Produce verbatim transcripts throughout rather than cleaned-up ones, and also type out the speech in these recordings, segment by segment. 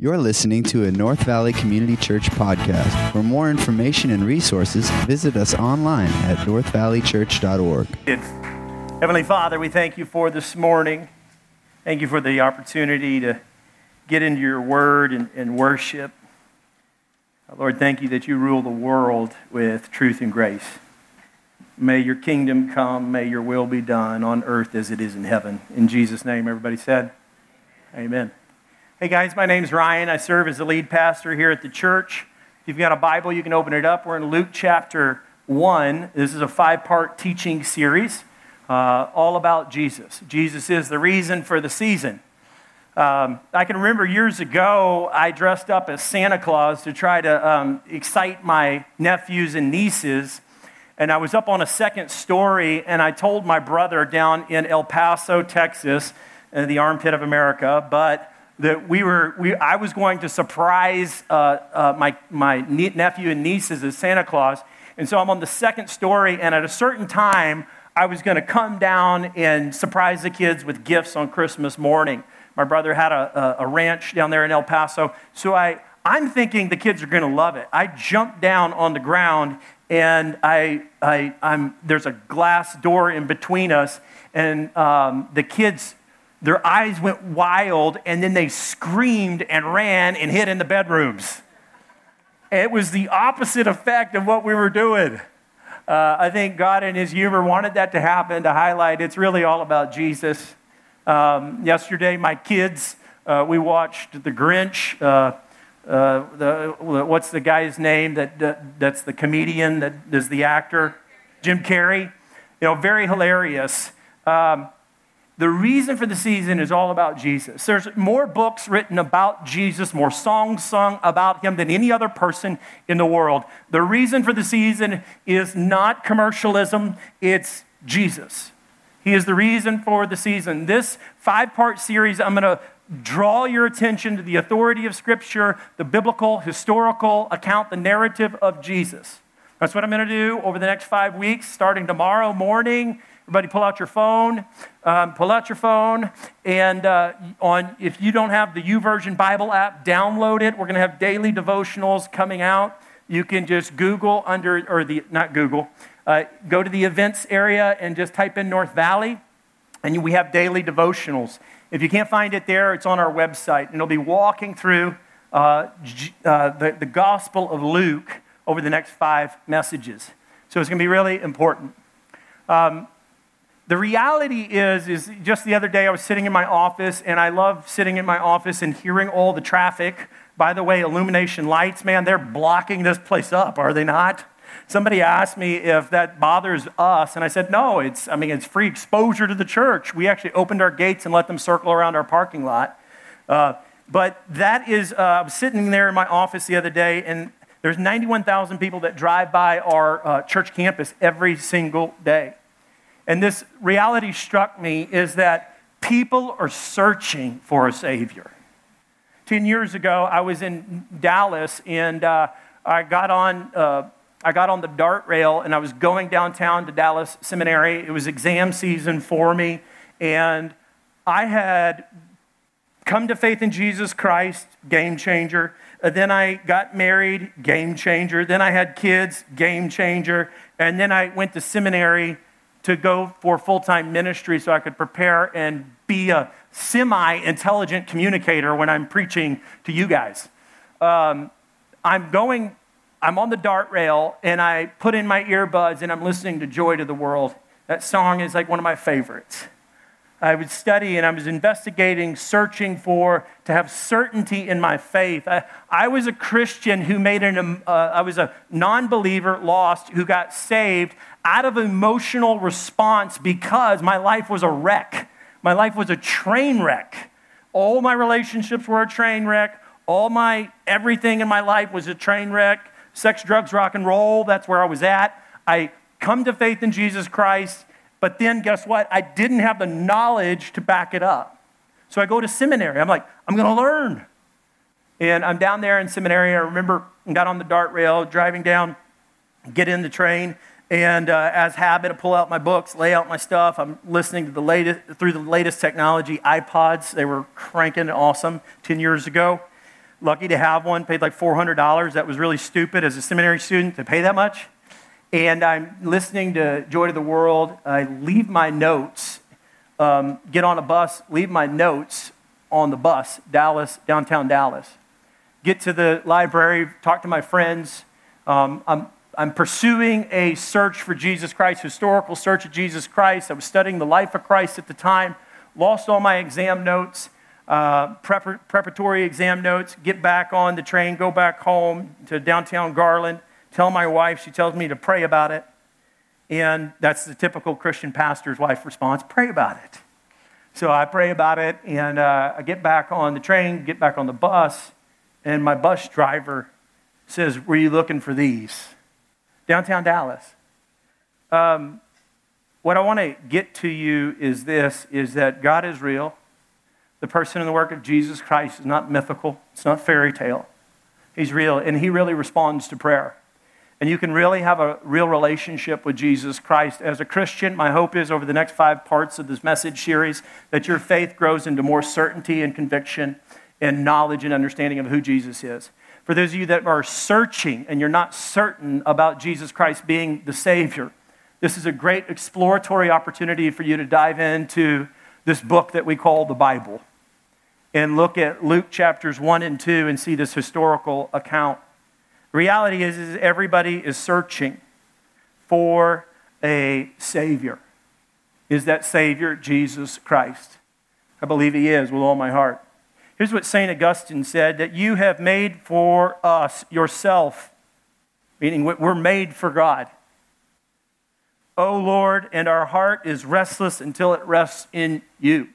You're listening to a North Valley Community Church podcast. For more information and resources, visit us online at north valley church dot org. Heavenly Father, we thank you for this morning. Thank you for the opportunity to get into your word and, and worship. Lord, thank you that you rule the world with truth and grace. May your kingdom come. May your will be done on earth as it is in heaven. In Jesus' name, everybody said, amen. Hey guys, my name's Ryan. I serve as the lead pastor here at the church. If you've got a Bible, you can open it up. We're in Luke chapter one. This is a five-part teaching series uh, all about Jesus. Jesus is the reason for the season. Um, I can remember years ago, I dressed up as Santa Claus to try to um, excite my nephews and nieces. And I was up on a second story, and I told my brother down in El Paso, Texas, in the armpit of America, but... that we were, we, I was going to surprise uh, uh, my my nie- nephew and nieces as Santa Claus, and so I'm on the second story, and at a certain time, I was going to come down and surprise the kids with gifts on Christmas morning. My brother had a, a, a ranch down there in El Paso, so I, I'm thinking the kids are going to love it. I jumped down on the ground, and I, I I'm there's a glass door in between us, and um, the kids... their eyes went wild, and then they screamed and ran and hid in the bedrooms. It was the opposite effect of what we were doing. Uh, I think God in his humor wanted that to happen, to highlight it's really all about Jesus. Um, yesterday, my kids, uh, we watched The Grinch. Uh, uh, the, what's the guy's name that, that that's the comedian, that is the actor? Jim Carrey. You know, very hilarious. Um The reason for the season is all about Jesus. There's more books written about Jesus, more songs sung about him than any other person in the world. The reason for the season is not commercialism, it's Jesus. He is the reason for the season. This five-part series, I'm going to draw your attention to the authority of Scripture, the biblical, historical account, the narrative of Jesus. That's what I'm going to do over the next five weeks, starting tomorrow morning. Everybody pull out your phone, um, pull out your phone, and uh, on if you don't have the YouVersion Bible app, download it. We're going to have daily devotionals coming out. You can just Google under, or the not Google, uh, go to the events area and just type in North Valley, and we have daily devotionals. If you can't find it there, it's on our website, and it'll be walking through uh, uh, the, the Gospel of Luke over the next five messages. So it's going to be really important. Um, The reality is, is just the other day I was sitting in my office, and I love sitting in my office and hearing all the traffic. By the way, illumination lights, man, they're blocking this place up, are they not? Somebody asked me if that bothers us, and I said, no, it's, I mean, it's free exposure to the church. We actually opened our gates and let them circle around our parking lot. Uh, but that is, uh, I was sitting there in my office the other day, and there's ninety-one thousand people that drive by our uh, church campus every single day. And this reality struck me is that people are searching for a Savior. Ten years ago, I was in Dallas, and uh, I got on uh, I got on the DART rail, and I was going downtown to Dallas Seminary. It was exam season for me, and I had come to faith in Jesus Christ, game changer. Uh, then I got married, game changer. Then I had kids, game changer. And then I went to seminary to go for full-time ministry so I could prepare and be a semi-intelligent communicator when I'm preaching to you guys. Um, I'm going, I'm on the DART rail, and I put in my earbuds, and I'm listening to Joy to the World. That song is like one of my favorites. I would study, and I was investigating, searching for, to have certainty in my faith. I, I was a Christian who made an, um, uh, I was a non-believer, lost, who got saved out of emotional response because my life was a wreck. My life was a train wreck. All my relationships were a train wreck. All my, everything in my life was a train wreck. Sex, drugs, rock and roll, that's where I was at. I come to faith in Jesus Christ. But then guess what? I didn't have the knowledge to back it up. So I go to seminary. I'm like, I'm going to learn. And I'm down there in seminary. I remember I got on the DART rail, driving down, get in the train. And uh, as habit, I pull out my books, lay out my stuff. I'm listening to the latest through the latest technology, iPods. They were cranking awesome ten years ago. Lucky to have one, paid like four hundred dollars. That was really stupid as a seminary student to pay that much. And I'm listening to Joy to the World. I leave my notes, um, get on a bus, leave my notes on the bus, Dallas, downtown Dallas. Get to the library, talk to my friends. Um, I'm, I'm pursuing a search for Jesus Christ, historical search of Jesus Christ. I was studying the life of Christ at the time, lost all my exam notes, uh, prepar- preparatory exam notes, get back on the train, go back home to downtown Garland, tell my wife, she tells me to pray about it. And that's the typical Christian pastor's wife response, pray about it. So I pray about it, and uh, I get back on the train, get back on the bus, and my bus driver says, were you looking for these? Downtown Dallas. Um, what I want to get to you is this, is that God is real. The person and the work of Jesus Christ is not mythical. It's not fairy tale. He's real, and he really responds to prayer. And you can really have a real relationship with Jesus Christ. As a Christian, my hope is over the next five parts of this message series that your faith grows into more certainty and conviction and knowledge and understanding of who Jesus is. For those of you that are searching and you're not certain about Jesus Christ being the Savior, this is a great exploratory opportunity for you to dive into this book that we call the Bible and look at Luke chapters one and two and see this historical account. Reality is, is everybody is searching for a Savior. Is that Savior Jesus Christ? I believe he is with all my heart. Here's what Saint Augustine said, that you have made for us yourself, meaning we're made for God. O Lord, and our heart is restless until it rests in you.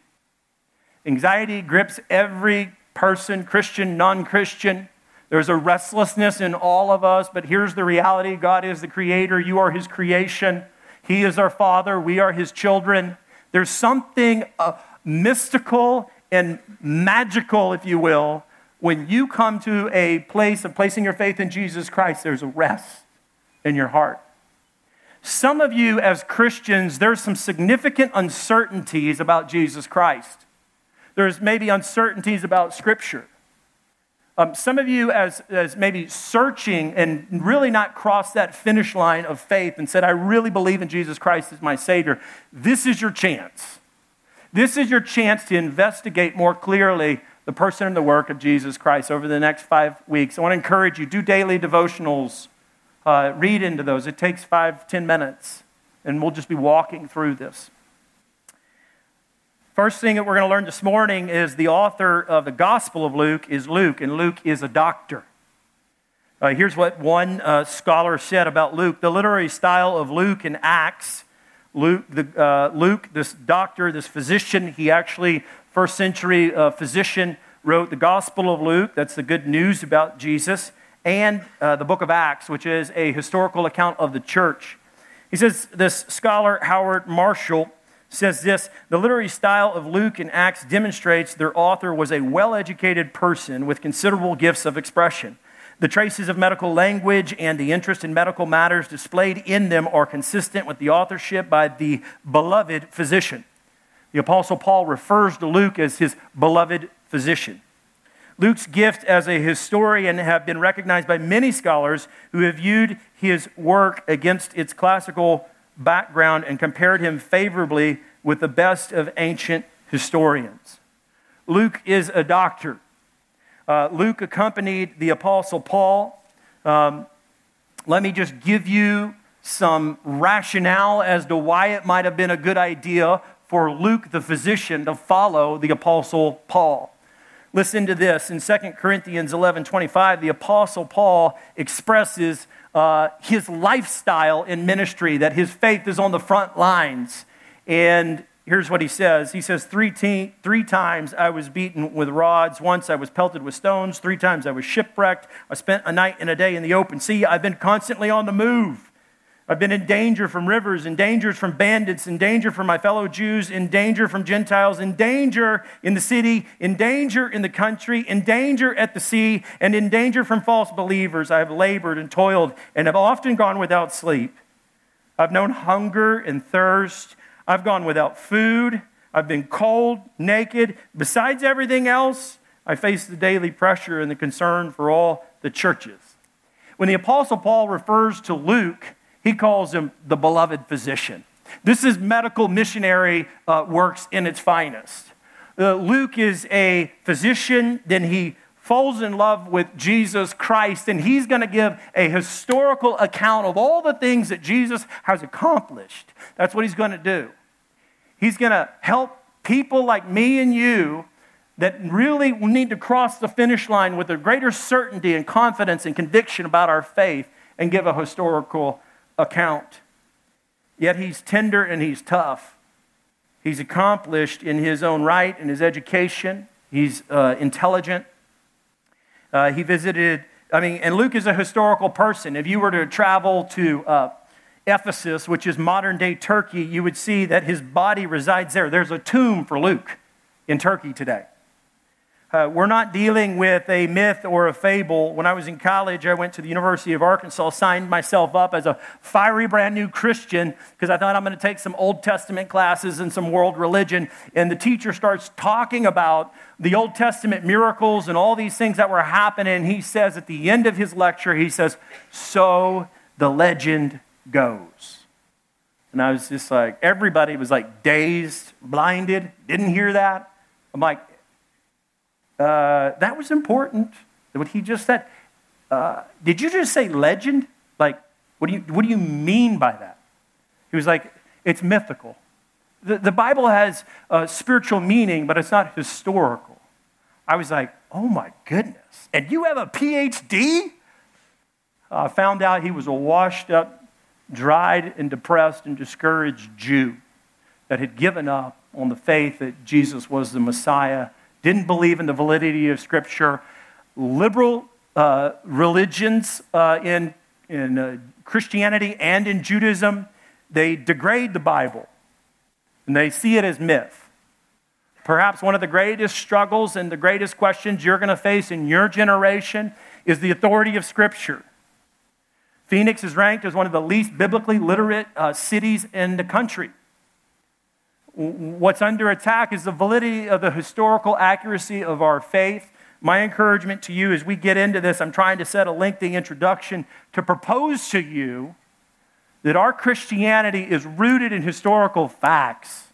Anxiety grips every person, Christian, non-Christian. There's a restlessness in all of us, but here's the reality. God is the creator. You are his creation. He is our father. We are his children. There's something uh, mystical and magical, if you will, when you come to a place of placing your faith in Jesus Christ, there's a rest in your heart. Some of you as Christians, there's some significant uncertainties about Jesus Christ. There's maybe uncertainties about Scripture. Um, some of you as, as maybe searching and really not crossed that finish line of faith and said, I really believe in Jesus Christ as my Savior. This is your chance. This is your chance to investigate more clearly the person and the work of Jesus Christ over the next five weeks. I want to encourage you, do daily devotionals. Uh, read into those. It takes five, ten minutes, and we'll just be walking through this. First thing that we're going to learn this morning is the author of the Gospel of Luke is Luke, and Luke is a doctor. Uh, here's what one uh, scholar said about Luke. The literary style of Luke in Acts Luke, the, uh, Luke, this doctor, this physician, he actually, first century uh, physician, wrote the Gospel of Luke. That's the good news about Jesus. And uh, the book of Acts, which is a historical account of the church. He says, this scholar, Howard Marshall, says this, the literary style of Luke and Acts demonstrates their author was a well-educated person with considerable gifts of expression. The traces of medical language and the interest in medical matters displayed in them are consistent with the authorship by the beloved physician. The Apostle Paul refers to Luke as his beloved physician. Luke's gift as a historian have been recognized by many scholars who have viewed his work against its classical background and compared him favorably with the best of ancient historians. Luke is a doctor. Uh, Luke accompanied the Apostle Paul. Um, let me just give you some rationale as to why it might have been a good idea for Luke the physician to follow the Apostle Paul. Listen to this. In Second Corinthians eleven twenty-five, the Apostle Paul expresses uh, his lifestyle in ministry, that his faith is on the front lines. And here's what he says. He says, three, te- three times I was beaten with rods. Once I was pelted with stones. Three times I was shipwrecked. I spent a night and a day in the open sea. I've been constantly on the move. I've been in danger from rivers, in danger from bandits, in danger from my fellow Jews, in danger from Gentiles, in danger in the city, in danger in the country, in danger at the sea, and in danger from false believers. I have labored and toiled and have often gone without sleep. I've known hunger and thirst. I've gone without food. I've been cold, naked. Besides everything else, I face the daily pressure and the concern for all the churches. When the Apostle Paul refers to Luke, he calls him the beloved physician. This is medical missionary uh, works in its finest. Uh, Luke is a physician, then he falls in love with Jesus Christ, and he's going to give a historical account of all the things that Jesus has accomplished. That's what he's going to do. He's going to help people like me and you that really need to cross the finish line with a greater certainty and confidence and conviction about our faith and give a historical account. Yet he's tender and he's tough. He's accomplished in his own right, in his education. He's uh, intelligent. Uh, he visited, I mean, and Luke is a historical person. If you were to travel to uh, Ephesus, which is modern-day Turkey, you would see that his body resides there. There's a tomb for Luke in Turkey today. Uh, we're not dealing with a myth or a fable. When I was in college, I went to the University of Arkansas, signed myself up as a fiery brand new Christian because I thought I'm going to take some Old Testament classes and some world religion. And the teacher starts talking about the Old Testament miracles and all these things that were happening. He says at the end of his lecture, he says, "So the legend goes." And I was just like, everybody was like dazed, blinded, didn't hear that. I'm like, Uh, that was important, what he just said. Uh, did you just say legend? Like, what do you what do you mean by that? He was like, it's mythical. The, the Bible has uh, spiritual meaning, but it's not historical. I was like, oh my goodness. And you have a P H D? I uh, found out he was a washed up, dried and depressed and discouraged Jew that had given up on the faith that Jesus was the Messiah, didn't believe in the validity of Scripture. Liberal uh, religions uh, in, in uh, Christianity and in Judaism, they degrade the Bible, and they see it as myth. Perhaps one of the greatest struggles and the greatest questions you're going to face in your generation is the authority of Scripture. Phoenix is ranked as one of the least biblically literate uh, cities in the country. What's under attack is the validity of the historical accuracy of our faith. My encouragement to you as we get into this, I'm trying to set a lengthy introduction to propose to you that our Christianity is rooted in historical facts.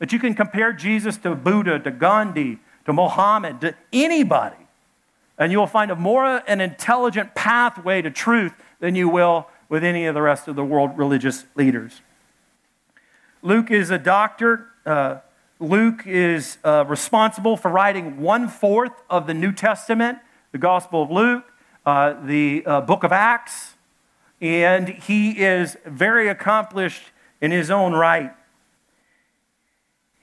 That you can compare Jesus to Buddha, to Gandhi, to Muhammad, to anybody, and you'll find a more an intelligent pathway to truth than you will with any of the rest of the world religious leaders. Luke is a doctor. Uh, Luke is uh, responsible for writing one-fourth of the New Testament, the Gospel of Luke, uh, the uh, book of Acts, and he is very accomplished in his own right.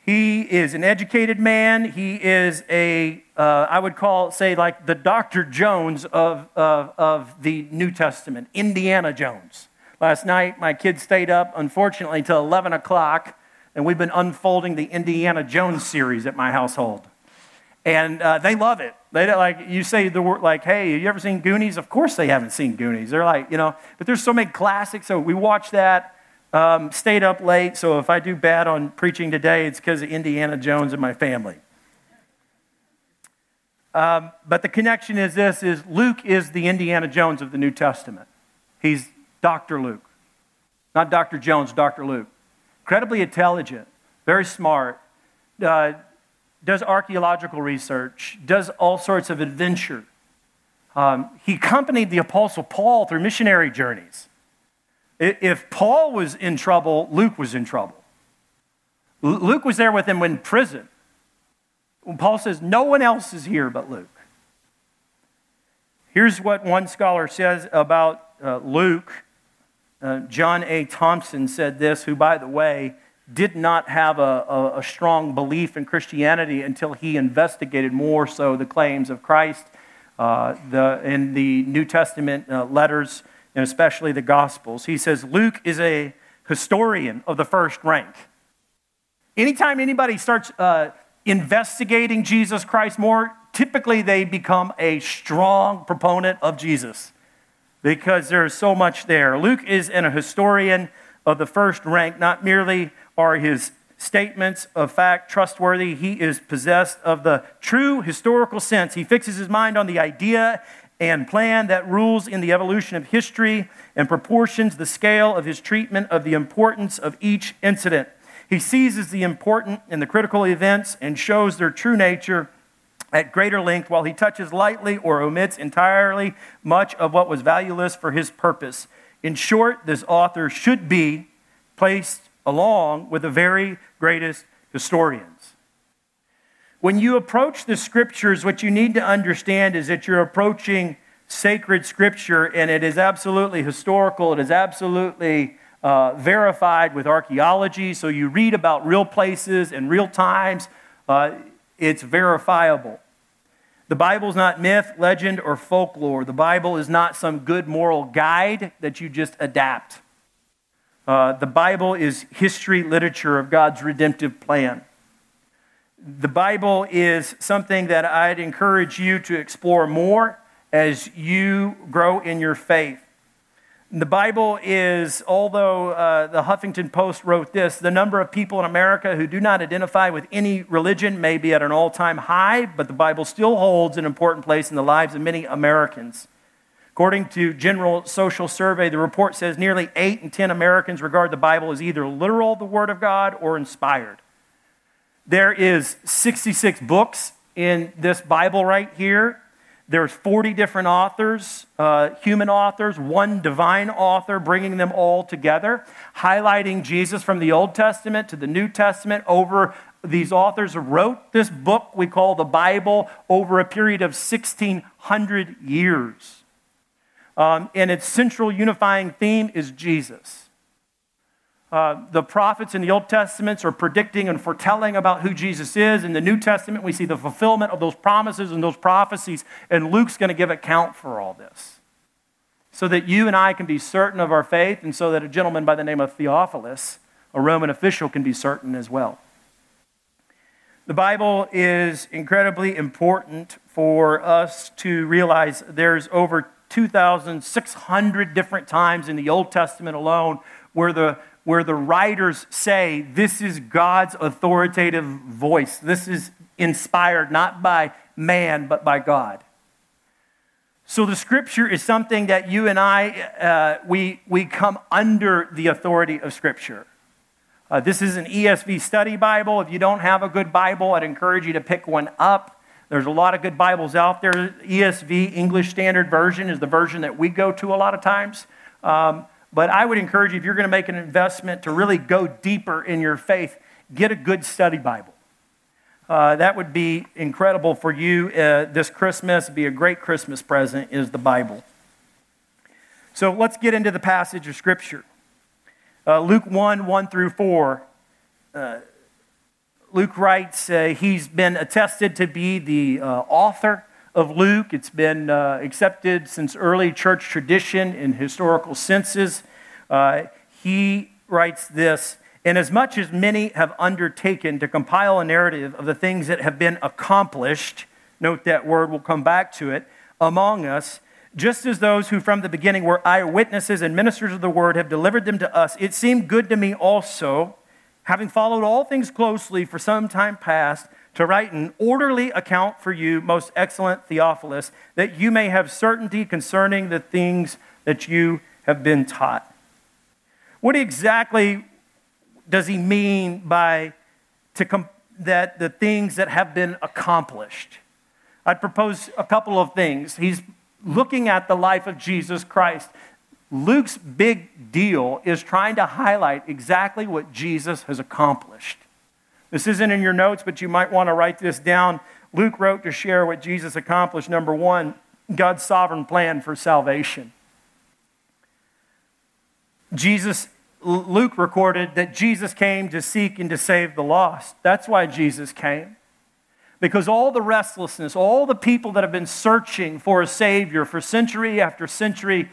He is an educated man. He is a, uh, I would call, say, like the Doctor Jones of, of, of the New Testament, Indiana Jones. Last night, my kids stayed up, unfortunately, till eleven o'clock, and we've been unfolding the Indiana Jones series at my household. And uh, they love it. They don't, like you say the word, like, hey, have you ever seen Goonies? Of course they haven't seen Goonies. They're like, you know, but there's so many classics, so we watched that, um, stayed up late, so if I do bad on preaching today, it's because of Indiana Jones and my family. Um, but the connection is this, is Luke is the Indiana Jones of the New Testament. He's Doctor Luke, not Doctor Jones, Doctor Luke. Incredibly intelligent, very smart, uh, does archaeological research, does all sorts of adventure. Um, he accompanied the Apostle Paul through missionary journeys. If Paul was in trouble, Luke was in trouble. Luke was there with him in prison. When Paul says, no one else is here but Luke. Here's what one scholar says about uh, Luke. Uh, John A. Thompson said this, who, by the way, did not have a, a, a strong belief in Christianity until he investigated more so the claims of Christ uh, the, in the New Testament uh, letters, and especially the Gospels. He says, Luke is a historian of the first rank. Anytime anybody starts uh, investigating Jesus Christ more, typically they become a strong proponent of Jesus, because there is so much there. Luke is a historian of the first rank. Not merely are his statements of fact trustworthy. He is possessed of the true historical sense. He fixes his mind on the idea and plan that rules in the evolution of history and proportions the scale of his treatment of the importance of each incident. He seizes the important and the critical events and shows their true nature at greater length, while he touches lightly or omits entirely much of what was valueless for his purpose. In short, this author should be placed along with the very greatest historians. When you approach the scriptures, what you need to understand is that you're approaching sacred scripture, and it is absolutely historical. It is absolutely uh, verified with archaeology. So you read about real places and real times. Uh, it's verifiable. The Bible is not myth, legend, or folklore. The Bible is not some good moral guide that you just adapt. Uh, the Bible is history literature of God's redemptive plan. The Bible is something that I'd encourage you to explore more as you grow in your faith. The Bible is, although uh, the Huffington Post wrote this, the number of people in America who do not identify with any religion may be at an all-time high, but the Bible still holds an important place in the lives of many Americans. According to General Social Survey, the report says nearly eight in ten Americans regard the Bible as either literal, the Word of God, or inspired. There is sixty-six books in this Bible right here. There's forty different authors, uh, human authors, one divine author, bringing them all together, highlighting Jesus from the Old Testament to the New Testament. Over these authors wrote this book we call the Bible over a period of sixteen hundred years. Um, and its central unifying theme is Jesus. Uh, the prophets in the Old Testament are predicting and foretelling about who Jesus is. In the New Testament, we see the fulfillment of those promises and those prophecies, and Luke's going to give account for all this so that you and I can be certain of our faith, and so that a gentleman by the name of Theophilus, a Roman official, can be certain as well. The Bible is incredibly important for us to realize. There's over two thousand six hundred different times in the Old Testament alone where the where the writers say this is God's authoritative voice. This is inspired not by man, but by God. So the Scripture is something that you and I, uh, we, we come under the authority of Scripture. Uh, this is an E S V study Bible. If you don't have a good Bible, I'd encourage you to pick one up. There's a lot of good Bibles out there. E S V, English Standard Version, is the version that we go to a lot of times. Um, but I would encourage you, if you're going to make an investment to really go deeper in your faith, get a good study Bible. Uh, that would be incredible for you uh, this Christmas. It'd be a great Christmas present, is the Bible. So let's get into the passage of Scripture. Uh, Luke one, one through four uh, Luke writes, uh, he's been attested to be the uh, author of Luke. It's been uh, accepted since early church tradition in historical senses. Uh, he writes this, inasmuch as many have undertaken to compile a narrative of the things that have been accomplished, note that word, we'll come back to it, among us, just as those who from the beginning were eyewitnesses and ministers of the word have delivered them to us, it seemed good to me also, having followed all things closely for some time past, to write an orderly account for you, most excellent Theophilus, that you may have certainty concerning the things that you have been taught. What exactly does he mean by to com- that the things that have been accomplished? I'd propose a couple of things. He's looking at the life of Jesus Christ. Luke's big deal is trying to highlight exactly what Jesus has accomplished. This isn't in your notes, but you might want to write this down. Luke wrote to share what Jesus accomplished. Number one, God's sovereign plan for salvation. Jesus, Luke recorded that Jesus came to seek and to save the lost. That's why Jesus came. Because all the restlessness, all the people that have been searching for a Savior for century after century,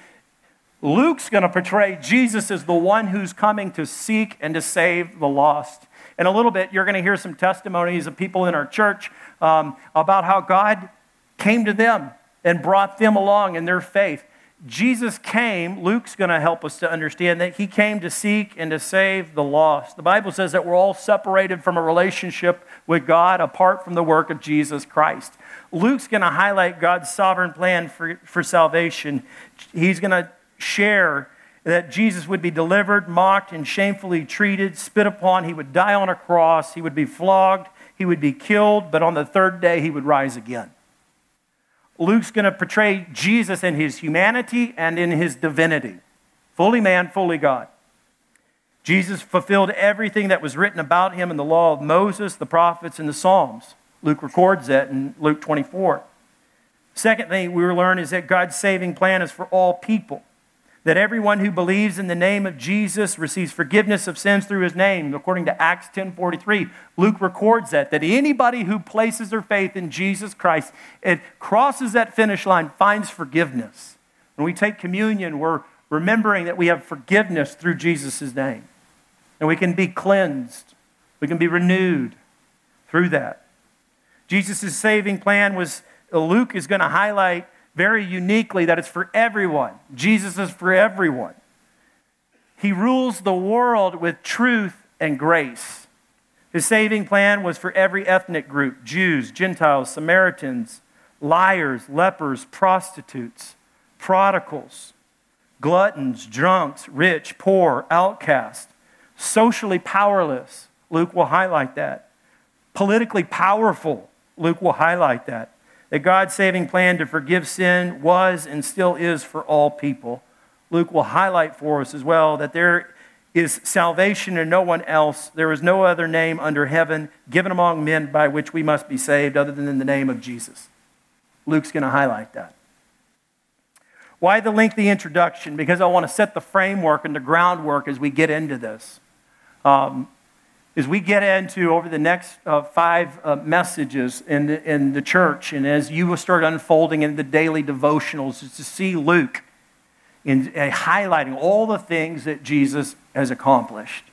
Luke's going to portray Jesus as the one who's coming to seek and to save the lost. In a little bit, you're going to hear some testimonies of people in our church um, about how God came to them and brought them along in their faith. Jesus came, Luke's going to help us to understand that he came to seek and to save the lost. The Bible says that we're all separated from a relationship with God apart from the work of Jesus Christ. Luke's going to highlight God's sovereign plan for, for salvation. He's going to share that Jesus would be delivered, mocked, and shamefully treated, spit upon. He would die on a cross. He would be flogged. He would be killed. But on the third day, he would rise again. Luke's going to portray Jesus in his humanity and in his divinity. Fully man, fully God. Jesus fulfilled everything that was written about him in the law of Moses, the prophets, and the Psalms. Luke records that in Luke twenty-four. Second thing we learn is that God's saving plan is for all people. That everyone who believes in the name of Jesus receives forgiveness of sins through his name, according to Acts ten forty-three. Luke records that, that anybody who places their faith in Jesus Christ, it crosses that finish line, finds forgiveness. When we take communion, we're remembering that we have forgiveness through Jesus' name. And we can be cleansed. We can be renewed through that. Jesus' saving plan was, Luke is going to highlight very uniquely that it's for everyone. Jesus is for everyone. He rules the world with truth and grace. His saving plan was for every ethnic group, Jews, Gentiles, Samaritans, liars, lepers, prostitutes, prodigals, gluttons, drunks, rich, poor, outcast, socially powerless. Luke will highlight that. Politically powerful. Luke will highlight that. That God's saving plan to forgive sin was and still is for all people. Luke will highlight for us as well that there is salvation in no one else. There is no other name under heaven given among men by which we must be saved other than in the name of Jesus. Luke's going to highlight that. Why the lengthy introduction? Because I want to set the framework and the groundwork as we get into this. Um, As we get into over the next uh, five uh, messages in the, in the church, and as you will start unfolding in the daily devotionals, is to see Luke in uh, highlighting all the things that Jesus has accomplished.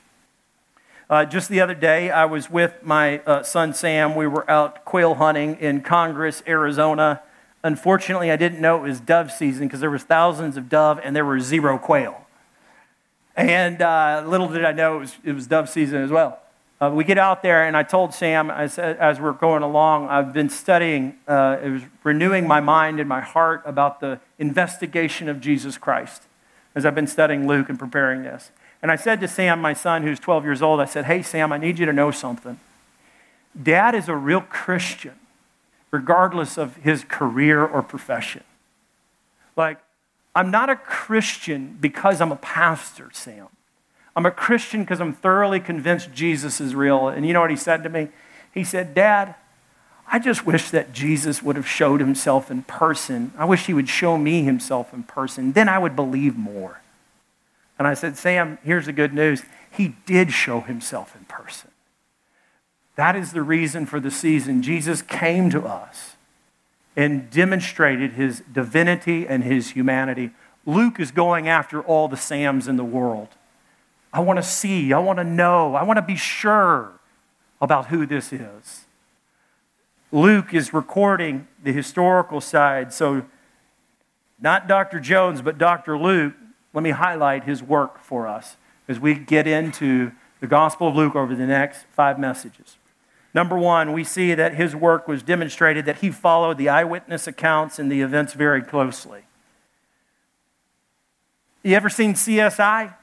Uh, just the other day, I was with my uh, son Sam. We were out quail hunting in Congress, Arizona. Unfortunately, I didn't know it was dove season because there was thousands of dove and there were zero quail. And uh, little did I know it was, it was dove season as well. Uh, we get out there, and I told Sam, I said, as we're going along, I've been studying, uh, it was renewing my mind and my heart about the investigation of Jesus Christ as I've been studying Luke and preparing this. And I said to Sam, my son, who's twelve years old, I said, hey, Sam, I need you to know something. Dad is a real Christian, regardless of his career or profession. Like, I'm not a Christian because I'm a pastor, Sam. I'm a Christian because I'm thoroughly convinced Jesus is real. And you know what he said to me? He said, Dad, I just wish that Jesus would have showed himself in person. I wish he would show me himself in person. Then I would believe more. And I said, Sam, here's the good news. He did show himself in person. That is the reason for the season. Jesus came to us and demonstrated his divinity and his humanity. Luke is going after all the Sams in the world. I want to see, I want to know, I want to be sure about who this is. Luke is recording the historical side, so not Doctor Jones, but Doctor Luke. Let me highlight his work for us as we get into the Gospel of Luke over the next five messages. Number one, we see that his work was demonstrated, that he followed the eyewitness accounts and the events very closely. You ever seen C S I?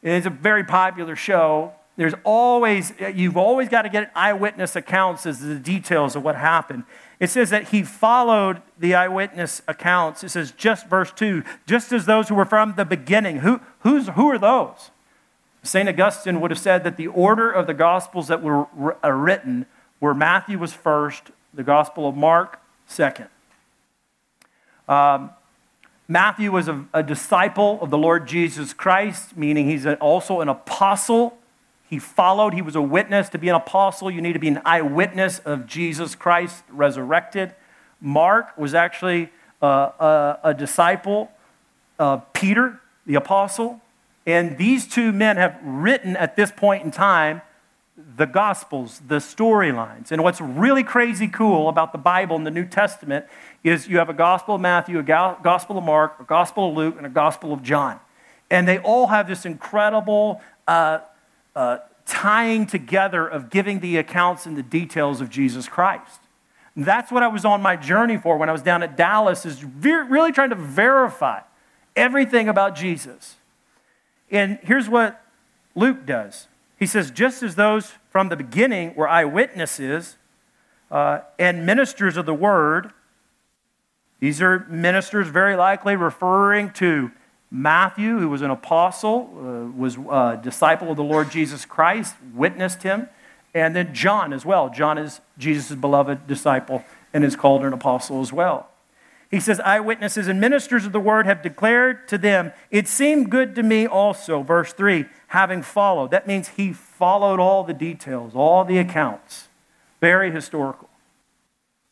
It's a very popular show. There's always, you've always got to get eyewitness accounts as the details of what happened. It says that he followed the eyewitness accounts. It says just verse two, just as those who were from the beginning. Who, who's, who are those? Saint Augustine would have said that the order of the Gospels that were written were Matthew was first, the Gospel of Mark second. Um, Matthew was a, a disciple of the Lord Jesus Christ, meaning he's also an apostle. He followed, he was a witness. To be an apostle, you need to be an eyewitness of Jesus Christ resurrected. Mark was actually a, a, a disciple of Peter, the apostle. And these two men have written at this point in time the Gospels, the storylines. And what's really crazy cool about the Bible and the New Testament is you have a Gospel of Matthew, a Gospel of Mark, a Gospel of Luke, and a Gospel of John. And they all have this incredible uh, uh, tying together of giving the accounts and the details of Jesus Christ. And that's what I was on my journey for when I was down at Dallas, is ve- really trying to verify everything about Jesus. And here's what Luke does. He says, just as those from the beginning were eyewitnesses uh, and ministers of the word, these are ministers very likely referring to Matthew, who was an apostle, uh, was a disciple of the Lord Jesus Christ, witnessed him, and then John as well. John is Jesus' beloved disciple and is called an apostle as well. He says, eyewitnesses and ministers of the word have declared to them, it seemed good to me also, verse three, having followed. That means he followed all the details, all the accounts. Very historical.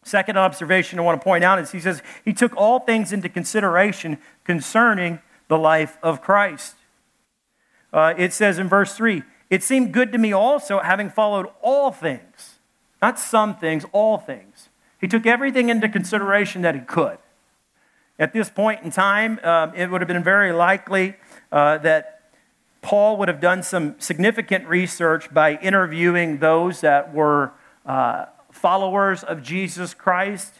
Second observation I want to point out is he says, he took all things into consideration concerning the life of Christ. Uh, it says in verse three, it seemed good to me also, having followed all things. Not some things, all things. He took everything into consideration that he could. At this point in time, um, it would have been very likely uh, that Paul would have done some significant research by interviewing those that were uh, followers of Jesus Christ.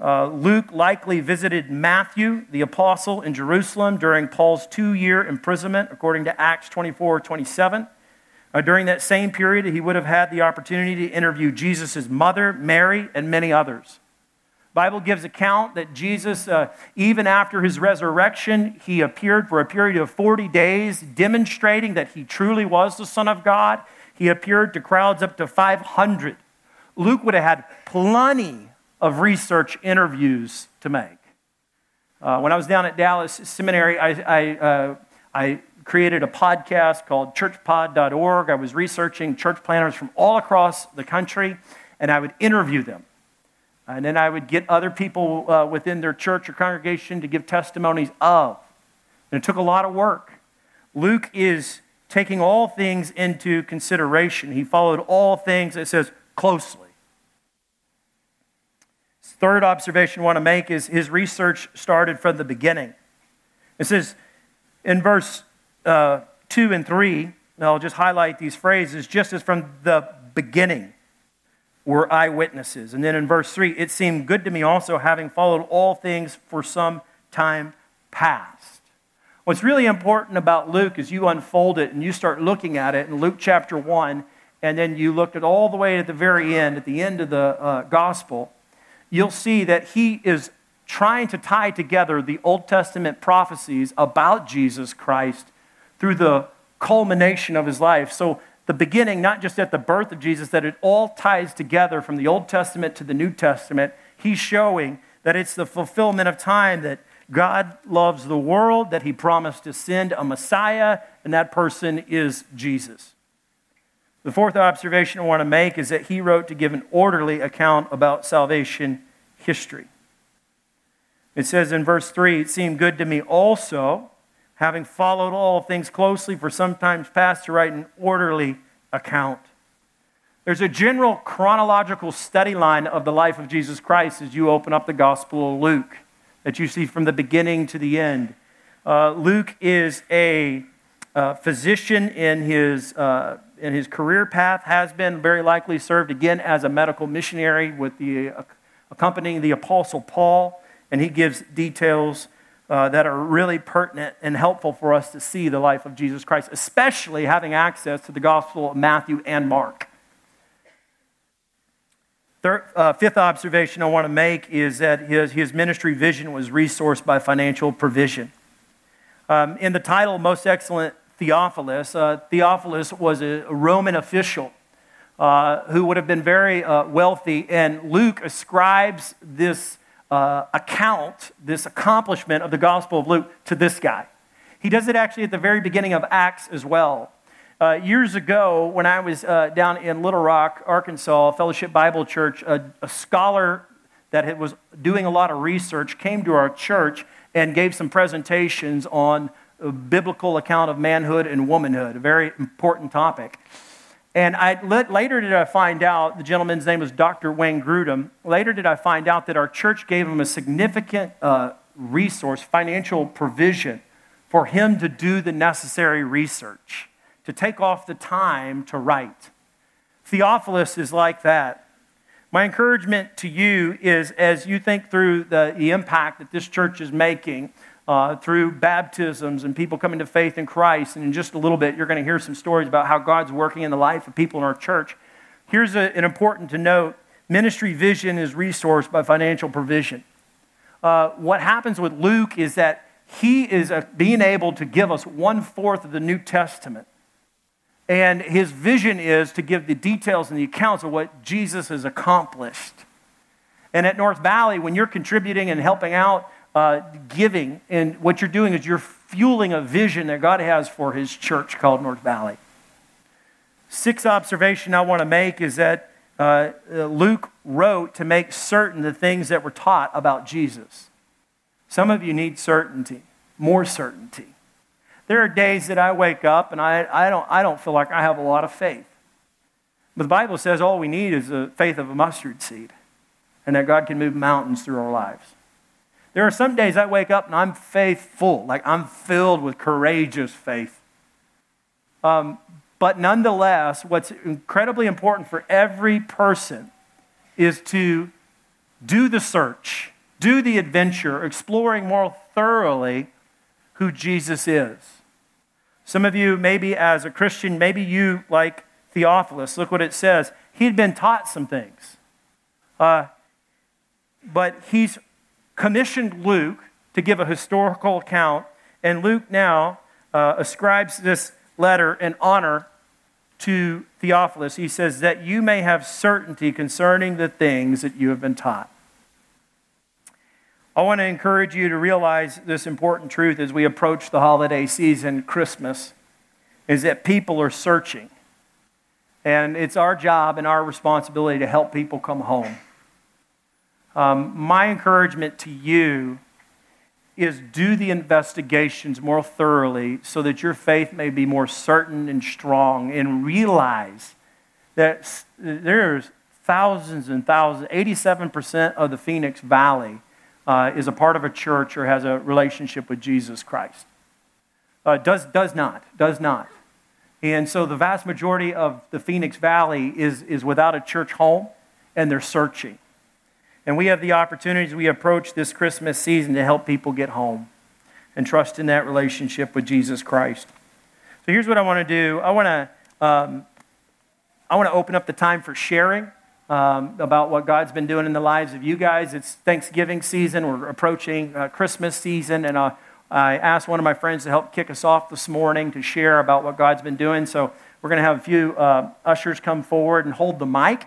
Uh, Luke likely visited Matthew, the apostle, in Jerusalem during Paul's two-year imprisonment, according to Acts twenty-four twenty-seven. Uh, during that same period, he would have had the opportunity to interview Jesus' mother, Mary, and many others. Bible gives account that Jesus, uh, even after his resurrection, he appeared for a period of forty days, demonstrating that he truly was the Son of God. He appeared to crowds up to five hundred. Luke would have had plenty of research interviews to make. Uh, when I was down at Dallas Seminary, I, I, uh, I created a podcast called Church Pod dot org. I was researching church planners from all across the country, and I would interview them. And then I would get other people uh, within their church or congregation to give testimonies of. And it took a lot of work. Luke is taking all things into consideration. He followed all things, it says, closely. Third observation I want to make is his research started from the beginning. It says in verse uh, two and three, and I'll just highlight these phrases, just as from the beginning were eyewitnesses. And then in verse three, it seemed good to me also, having followed all things for some time past. What's really important about Luke is you unfold it and you start looking at it in Luke chapter one, and then you looked at all the way at the very end, at the end of the uh, gospel, you'll see that he is trying to tie together the Old Testament prophecies about Jesus Christ through the culmination of his life. So the beginning, not just at the birth of Jesus, that it all ties together from the Old Testament to the New Testament. He's showing that it's the fulfillment of time, that God loves the world, that he promised to send a Messiah, and that person is Jesus. The fourth observation I want to make is that he wrote to give an orderly account about salvation history. It says in verse three, it seemed good to me also, having followed all things closely for some time past, to write an orderly account. There's a general chronological study line of the life of Jesus Christ as you open up the Gospel of Luke that you see from the beginning to the end. Uh, Luke is a uh, physician in his uh, in his career path, has been very likely served again as a medical missionary with the uh, accompanying the Apostle Paul, and he gives details Uh, that are really pertinent and helpful for us to see the life of Jesus Christ, especially having access to the Gospel of Matthew and Mark. Third, uh, fifth observation I want to make is that his, his ministry vision was resourced by financial provision. Um, in the title, Most Excellent Theophilus, uh, Theophilus was a Roman official uh, who would have been very uh, wealthy, and Luke ascribes this Uh, account, this accomplishment of the Gospel of Luke to this guy. He does it actually at the very beginning of Acts as well. Uh, years ago, when I was uh, down in Little Rock, Arkansas, Fellowship Bible Church, a, a scholar that was doing a lot of research came to our church and gave some presentations on a biblical account of manhood and womanhood, a very important topic. And I later did I find out, the gentleman's name was Doctor Wayne Grudem, later did I find out that our church gave him a significant uh, resource, financial provision, for him to do the necessary research, to take off the time to write. Theophilus is like that. My encouragement to you is, as you think through the, the impact that this church is making, Uh, through baptisms and people coming to faith in Christ. And in just a little bit, you're going to hear some stories about how God's working in the life of people in our church. Here's a, an important to note. Ministry vision is resourced by financial provision. Uh, what happens with Luke is that he is a, being able to give us one-fourth of the New Testament. And his vision is to give the details and the accounts of what Jesus has accomplished. And at North Valley, when you're contributing and helping out, Uh, giving, and what you're doing is you're fueling a vision that God has for his church called North Valley. Sixth observation I want to make is that uh, Luke wrote to make certain the things that were taught about Jesus. Some of you need certainty, more certainty. There are days that I wake up and I, I don't I don't feel like I have a lot of faith. But the Bible says all we need is the faith of a mustard seed, and that God can move mountains through our lives. There are some days I wake up and I'm faithful, like I'm filled with courageous faith. Um, but nonetheless, what's incredibly important for every person is to do the search, do the adventure, exploring more thoroughly who Jesus is. Some of you, maybe as a Christian, maybe you, like Theophilus, look what it says. He'd been taught some things, uh, but he's commissioned Luke to give a historical account, and Luke now uh, ascribes this letter in honor to Theophilus. He says, that you may have certainty concerning the things that you have been taught. I want to encourage you to realize this important truth as we approach the holiday season, Christmas, is that people are searching. And it's our job and our responsibility to help people come home. Um, my encouragement to you is do the investigations more thoroughly so that your faith may be more certain and strong, and realize that there's thousands and thousands, eighty-seven percent of the Phoenix Valley uh, is a part of a church or has a relationship with Jesus Christ. Uh, does, does not, does not. And so the vast majority of the Phoenix Valley is, is without a church home, and they're searching. And we have the opportunity as we approach this Christmas season to help people get home and trust in that relationship with Jesus Christ. So here's what I want to do. I want to um, I want to open up the time for sharing um, about what God's been doing in the lives of you guys. It's Thanksgiving season. We're approaching uh, Christmas season. And uh, I asked one of my friends to help kick us off this morning to share about what God's been doing. So we're going to have a few uh, ushers come forward and hold the mic.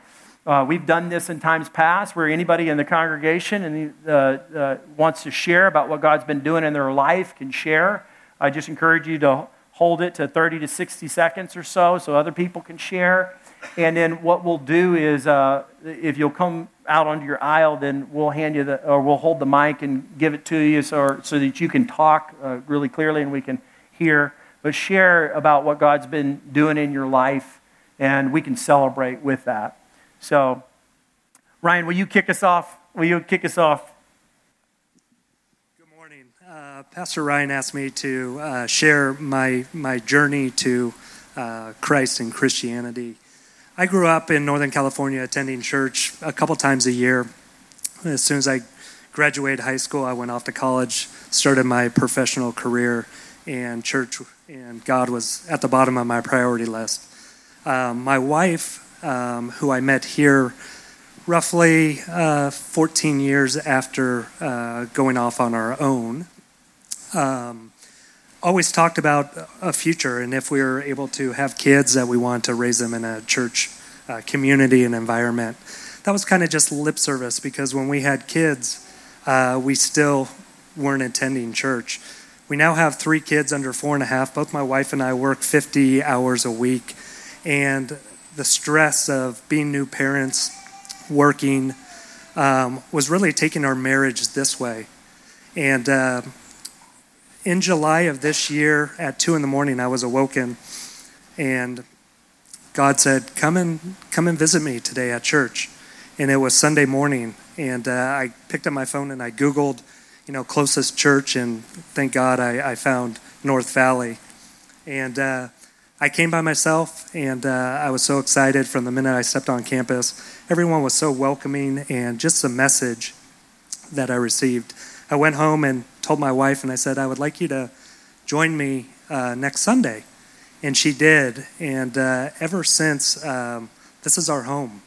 Uh, we've done this in times past where anybody in the congregation and uh, uh, wants to share about what God's been doing in their life can share. I just encourage you to hold it to thirty to sixty seconds or so so other people can share. And then what we'll do is uh, if you'll come out onto your aisle, then we'll hand you the, or we'll hold the mic and give it to you so, so that you can talk uh, really clearly and we can hear. But share about what God's been doing in your life, and we can celebrate with that. So, Ryan, will you kick us off? Will you kick us off? Good morning. Uh, Pastor Ryan asked me to uh, share my my journey to uh, Christ and Christianity. I grew up in Northern California, attending church a couple times a year. As soon as I graduated high school, I went off to college, started my professional career, and church and God was at the bottom of my priority list. Uh, my wife... Um, who I met here roughly uh, fourteen years after uh, going off on our own, um, always talked about a future, and if we were able to have kids, that we want to raise them in a church uh, community and environment. That was kind of just lip service, because when we had kids, uh, we still weren't attending church. We now have three kids under four and a half. Both my wife and I work fifty hours a week, and the stress of being new parents, working, um, was really taking our marriage this way. And uh, in July of this year, at two in the morning, I was awoken, and God said, come and come and visit me today at church. And it was Sunday morning, and uh, I picked up my phone and I Googled, you know, closest church, and thank God I, I found North Valley. And uh, I came by myself, and uh, I was so excited from the minute I stepped on campus. Everyone was so welcoming, and just the message that I received. I went home and told my wife, and I said, I would like you to join me uh, next Sunday. And she did, and uh, ever since, um, this is our home.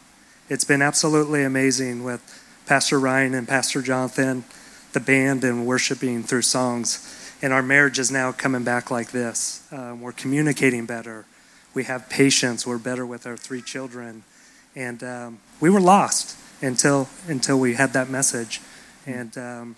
It's been absolutely amazing with Pastor Ryan and Pastor Jonathan, the band, and worshiping through songs. And our marriage is now coming back like this. Um, we're communicating better. We have patience. We're better with our three children. And um, we were lost until until we had that message. And um,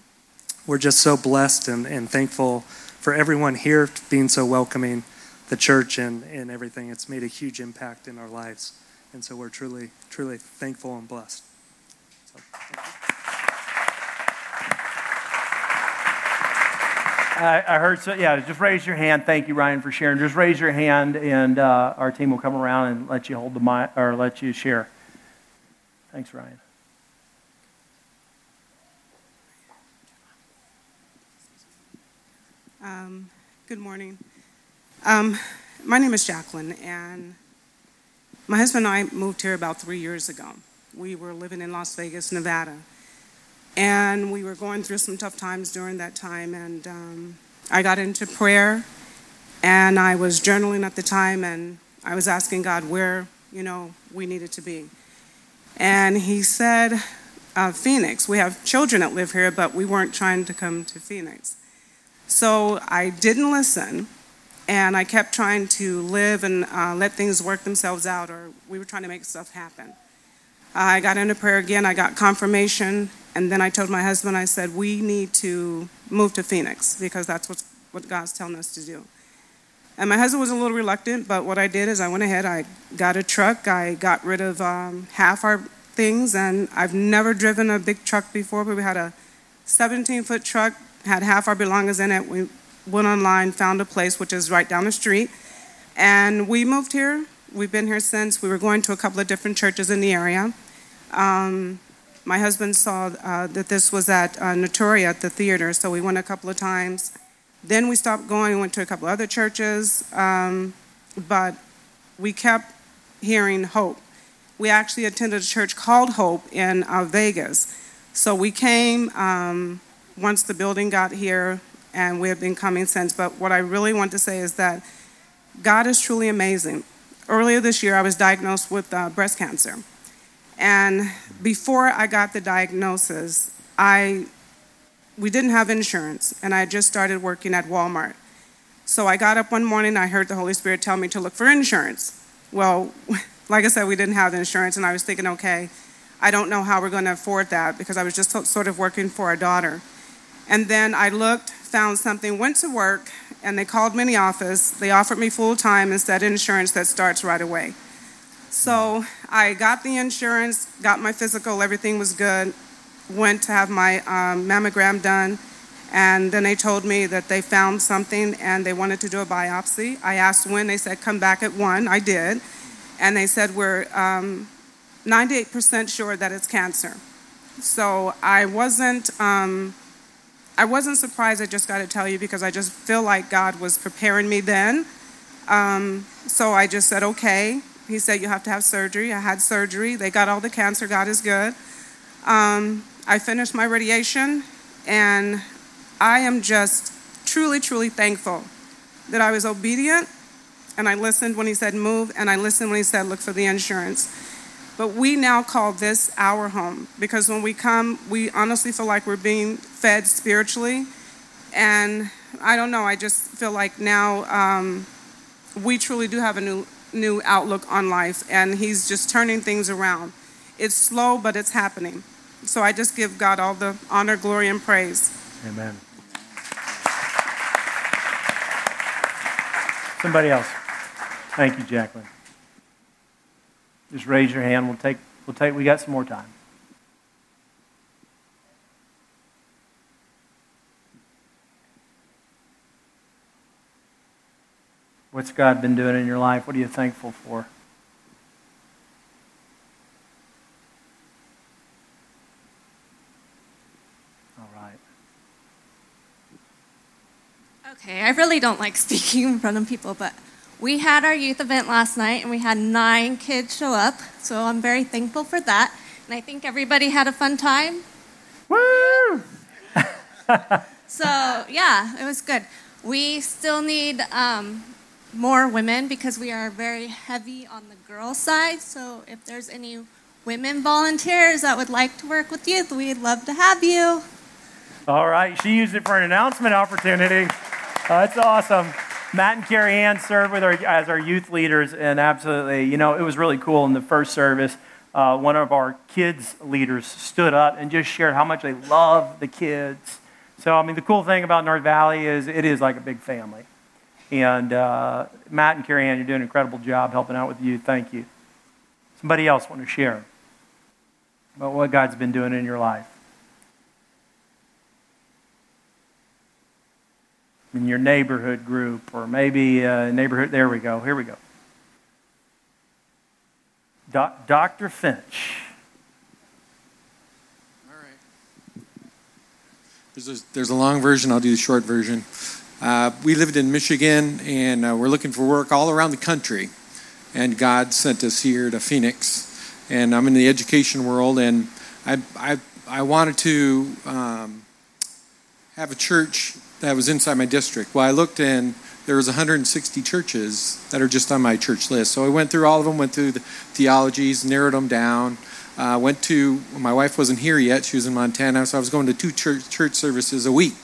we're just so blessed and, and thankful for everyone here being so welcoming, the church and, and everything. It's made a huge impact in our lives. And so we're truly, truly thankful and blessed. So, I, I heard, so, yeah, just raise your hand. Thank you, Ryan, for sharing. Just raise your hand, and uh, our team will come around and let you hold the mic, or let you share. Thanks, Ryan. Um, good morning. Um, my name is Jacqueline, and my husband and I moved here about three years ago. We were living in Las Vegas, Nevada. And we were going through some tough times during that time. And um, I got into prayer, and I was journaling at the time, and I was asking God where, you know, we needed to be. And he said, uh, Phoenix. We have children that live here, but we weren't trying to come to Phoenix. So I didn't listen. And I kept trying to live and uh, let things work themselves out, or we were trying to make stuff happen. I got into prayer again. I got confirmation. And then I told my husband, I said, we need to move to Phoenix because that's what's, what God's telling us to do. And my husband was a little reluctant, but what I did is I went ahead. I got a truck. I got rid of um, half our things. And I've never driven a big truck before, but we had a seventeen-foot truck, had half our belongings in it. We went online, found a place, which is right down the street. And we moved here. We've been here since. We were going to a couple of different churches in the area. Um, my husband saw uh, that this was at uh, Notoria at the theater, so we went a couple of times. Then we stopped going, went to a couple of other churches. Um, but we kept hearing hope. We actually attended a church called Hope in uh, Vegas. So we came um, once the building got here, and we have been coming since. But what I really want to say is that God is truly amazing. Earlier this year, I was diagnosed with uh, breast cancer. And before I got the diagnosis, I we didn't have insurance, and I just started working at Walmart. So I got up one morning, I heard the Holy Spirit tell me to look for insurance. Well, like I said, we didn't have insurance, and I was thinking, okay, I don't know how we're going to afford that, because I was just sort of working for our daughter. And then I looked, found something, went to work, and they called me in the office. They offered me full-time instead of insurance that starts right away. So I got the insurance, got my physical, everything was good, went to have my um, mammogram done, and then they told me that they found something and they wanted to do a biopsy. I asked when. They said, come back at one. I did. And they said, we're um, ninety-eight percent sure that it's cancer. So I wasn't... Um, I wasn't surprised, I just got to tell you, because I just feel like God was preparing me then. Um, so I just said, okay. He said, you have to have surgery. I had surgery. They got all the cancer. God is good. Um, I finished my radiation, and I am just truly, truly thankful that I was obedient, and I listened when he said move, and I listened when he said look for the insurance. But we now call this our home, because when we come, we honestly feel like we're being fed spiritually. And I don't know, I just feel like now um, we truly do have a new new outlook on life, and he's just turning things around. It's slow, but it's happening. So I just give God all the honor, glory, and praise. Amen. Somebody else. Thank you, Jacqueline. Just raise your hand. We'll take, we'll take, we got some more time. What's God been doing in your life? What are you thankful for? Okay, I really don't like speaking in front of people, but we had our youth event last night, and we had nine kids show up, so I'm very thankful for that. And I think everybody had a fun time. Woo! So, yeah, it was good. We still need um, more women because we are very heavy on the girl side. So if there's any women volunteers that would like to work with youth, we'd love to have you. All right. She used it for an announcement opportunity. Uh, it's awesome. Matt and Carrie Ann served with our, as our youth leaders, and absolutely, you know, it was really cool in the first service. Uh, one of our kids' leaders stood up and just shared how much they love the kids. So, I mean, the cool thing about North Valley is it is like a big family. And uh, Matt and Carrie Ann, you're doing an incredible job helping out with you. Thank you. Somebody else want to share about what God's been doing in your life? In your neighborhood group, or maybe a neighborhood, there we go, here we go. Doc, Doctor Finch. All right. There's a, there's a long version. I'll do the short version. Uh, we lived in Michigan, and uh, we're looking for work all around the country. And God sent us here to Phoenix. And I'm in the education world, and I I, I wanted to um, have a church that was inside my district. Well, I looked, and there was one hundred sixty churches that are just on my church list. So I went through all of them, went through the theologies, narrowed them down. Uh, went to, my wife wasn't here yet. She was in Montana. So I was going to two church, church services a week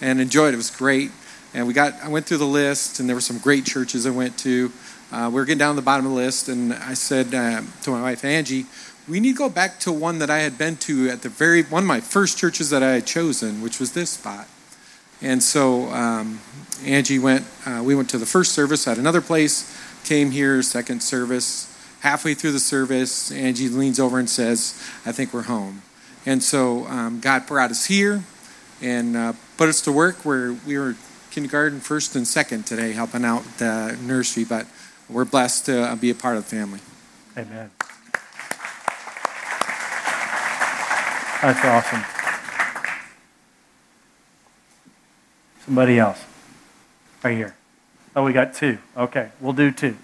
and enjoyed it. It was great. And we got, I went through the list, and there were some great churches I went to. Uh, we were getting down to the bottom of the list, and I said uh, to my wife, Angie, we need to go back to one that I had been to at the very, one of my first churches that I had chosen, which was this spot. And so um, Angie went, uh, we went to the first service at another place, came here, second service. Halfway through the service, Angie leans over and says, I think we're home. And so um, God brought us here and uh, put us to work. We're, we were kindergarten, first and second today, helping out the nursery. But we're blessed to be a part of the family. Amen. That's awesome. Somebody else. Right here. Oh, we got two. Okay, we'll do two.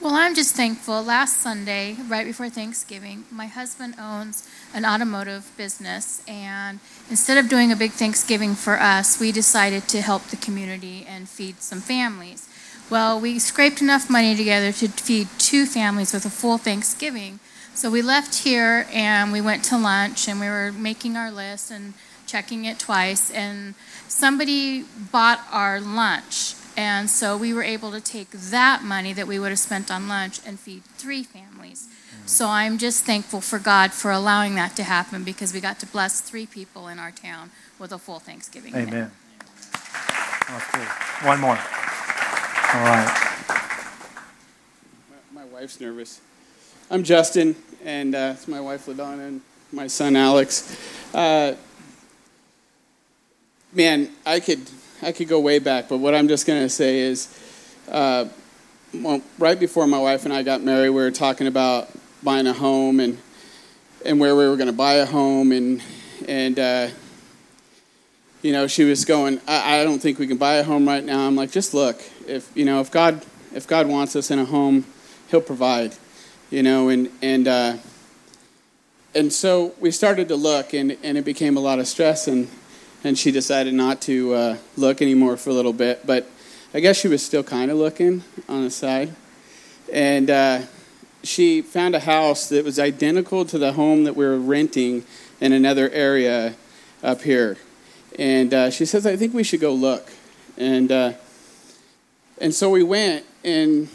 Well, I'm just thankful. Last Sunday, right before Thanksgiving, my husband owns an automotive business, and instead of doing a big Thanksgiving for us, we decided to help the community and feed some families. Well, we scraped enough money together to feed two families with a full Thanksgiving. So we left here, and we went to lunch, and we were making our list and checking it twice, and somebody bought our lunch. And so we were able to take that money that we would have spent on lunch and feed three families. So I'm just thankful for God for allowing that to happen, because we got to bless three people in our town with a full Thanksgiving. Amen. Amen. That's cool. One more. All right. My, my wife's nervous. I'm Justin, and uh, it's my wife, LaDonna, and my son, Alex. Uh, man, I could I could go way back, but what I'm just going to say is, uh, well, right before my wife and I got married, we were talking about buying a home and and where we were going to buy a home, and and uh, you know, she was going, I, I don't think we can buy a home right now. I'm like, just look. If you know, if God, if God wants us in a home, He'll provide, you know, and and uh, and so we started to look, and, and it became a lot of stress, and, and she decided not to uh, look anymore for a little bit, but I guess she was still kind of looking on the side, and uh, she found a house that was identical to the home that we were renting in another area up here, and uh, she says, I think we should go look, and. Uh, And so we went, and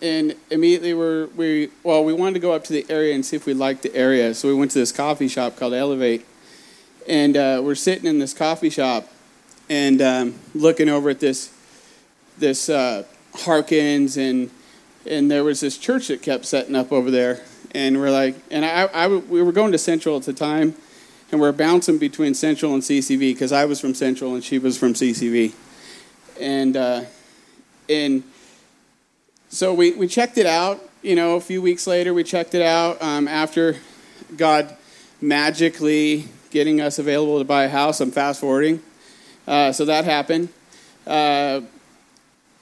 and immediately we're, we, well, we wanted to go up to the area and see if we liked the area. So we went to this coffee shop called Elevate, and uh, we're sitting in this coffee shop and um, looking over at this this uh, Harkins, and and there was this church that kept setting up over there, and we're like, and I, I we were going to Central at the time, and we're bouncing between Central and C C V because I was from Central and she was from C C V, and. Uh, And so we, we checked it out, you know, a few weeks later, we checked it out um, after God magically getting us available to buy a house. I'm fast forwarding. Uh, so that happened. Uh,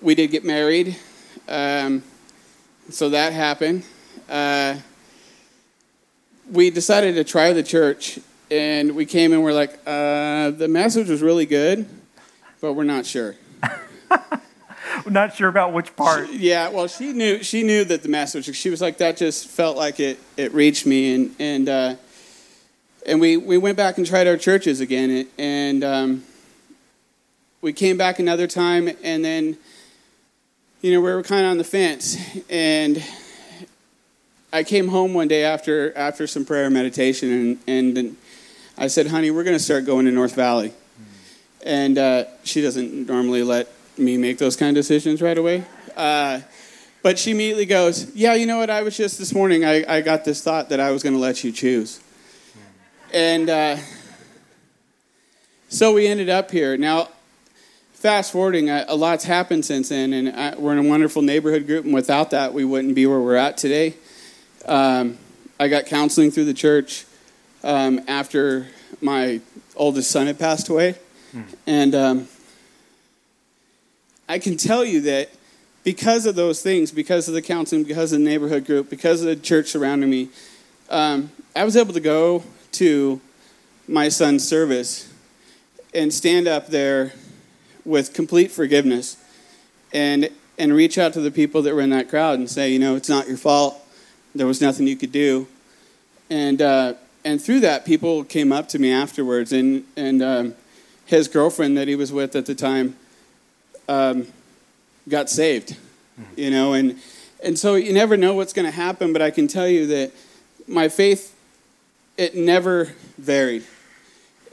we did get married. Um, so that happened. Uh, we decided to try the church, and we came and we're like, uh, the message was really good, but we're not sure. We're not sure about which part. She, yeah, well, she knew she knew that the message. She was like, that just felt like it, it reached me, and and uh, and we, we went back and tried our churches again, and um, we came back another time, and then, you know, we were kind of on the fence, and I came home one day after after some prayer and meditation, and, and I said, honey, we're going to start going to North Valley. Mm-hmm. And uh, she doesn't normally let me make those kind of decisions right away. Uh, but she immediately goes, yeah, you know what, I was just this morning, I, I got this thought that I was going to let you choose. Mm-hmm. And uh, so we ended up here. Now, fast forwarding, a, a lot's happened since then, and I, we're in a wonderful neighborhood group, and without that, we wouldn't be where we're at today. Um, I got counseling through the church um, after my oldest son had passed away. Mm. And um, I can tell you that because of those things, because of the counseling, because of the neighborhood group, because of the church surrounding me, um, I was able to go to my son's service and stand up there with complete forgiveness and and reach out to the people that were in that crowd and say, you know, it's not your fault. There was nothing you could do, and uh, and through that, people came up to me afterwards, and and um, his girlfriend that he was with at the time um, got saved, you know, and and so you never know what's going to happen, but I can tell you that my faith, it never varied,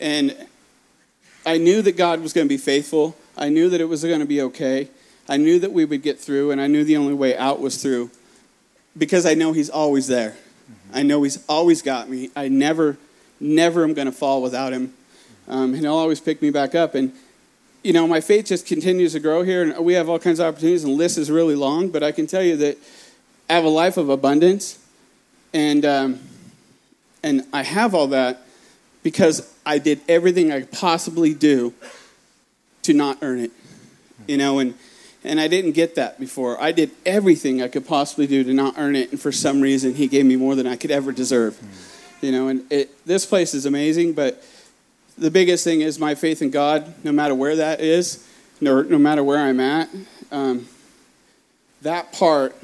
and I knew that God was going to be faithful. I knew that it was going to be okay. I knew that we would get through, and I knew the only way out was through. Because I know he's always there. Mm-hmm. I know he's always got me. I never, never am going to fall without him. Um, and he'll always pick me back up. And, you know, my faith just continues to grow here. And we have all kinds of opportunities. And the list is really long. But I can tell you that I have a life of abundance. And, um, and I have all that because I did everything I could possibly do to not earn it. You know, and... And I didn't get that before. I did everything I could possibly do to not earn it, and for some reason, he gave me more than I could ever deserve. Mm. You know, and it, this place is amazing, but the biggest thing is my faith in God, no matter where that is, no, no matter where I'm at, um, that part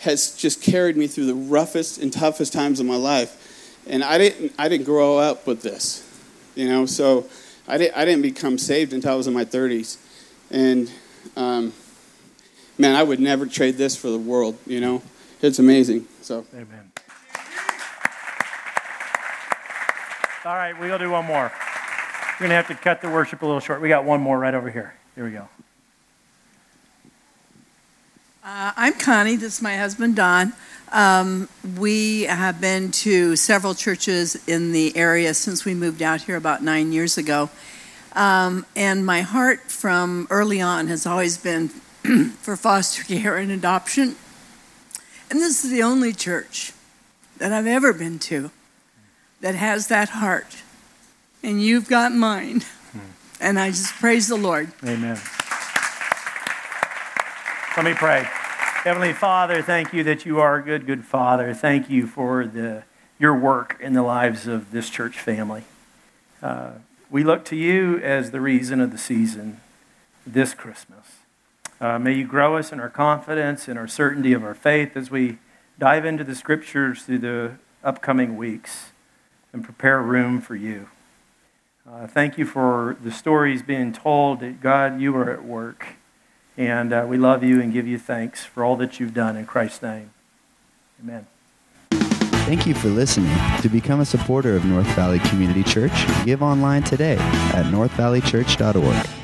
has just carried me through the roughest and toughest times of my life. And I didn't, I didn't grow up with this, you know, so I didn't, I didn't become saved until I was in my thirties, and Um, man, I would never trade this for the world, you know. It's amazing. So, amen. All right, we're going to do one more. We're going to have to cut the worship a little short. We got one more right over here. Here we go. Uh, I'm Connie. This is my husband, Don. Um, we have been to several churches in the area since we moved out here about nine years ago. Um, and my heart from early on has always been for foster care and adoption. And this is the only church that I've ever been to that has that heart. And you've got mine. Hmm. And I just praise the Lord. Amen. Let me pray. Heavenly Father, thank you that you are a good, good Father. Thank you for the your work in the lives of this church family. Uh, We look to you as the reason of the season this Christmas. Uh, may you grow us in our confidence and our certainty of our faith as we dive into the scriptures through the upcoming weeks and prepare room for you. Uh, thank you for the stories being told that, God, you are at work. And uh, we love you and give you thanks for all that you've done in Christ's name. Amen. Thank you for listening. To become a supporter of North Valley Community Church, give online today at north valley church dot org.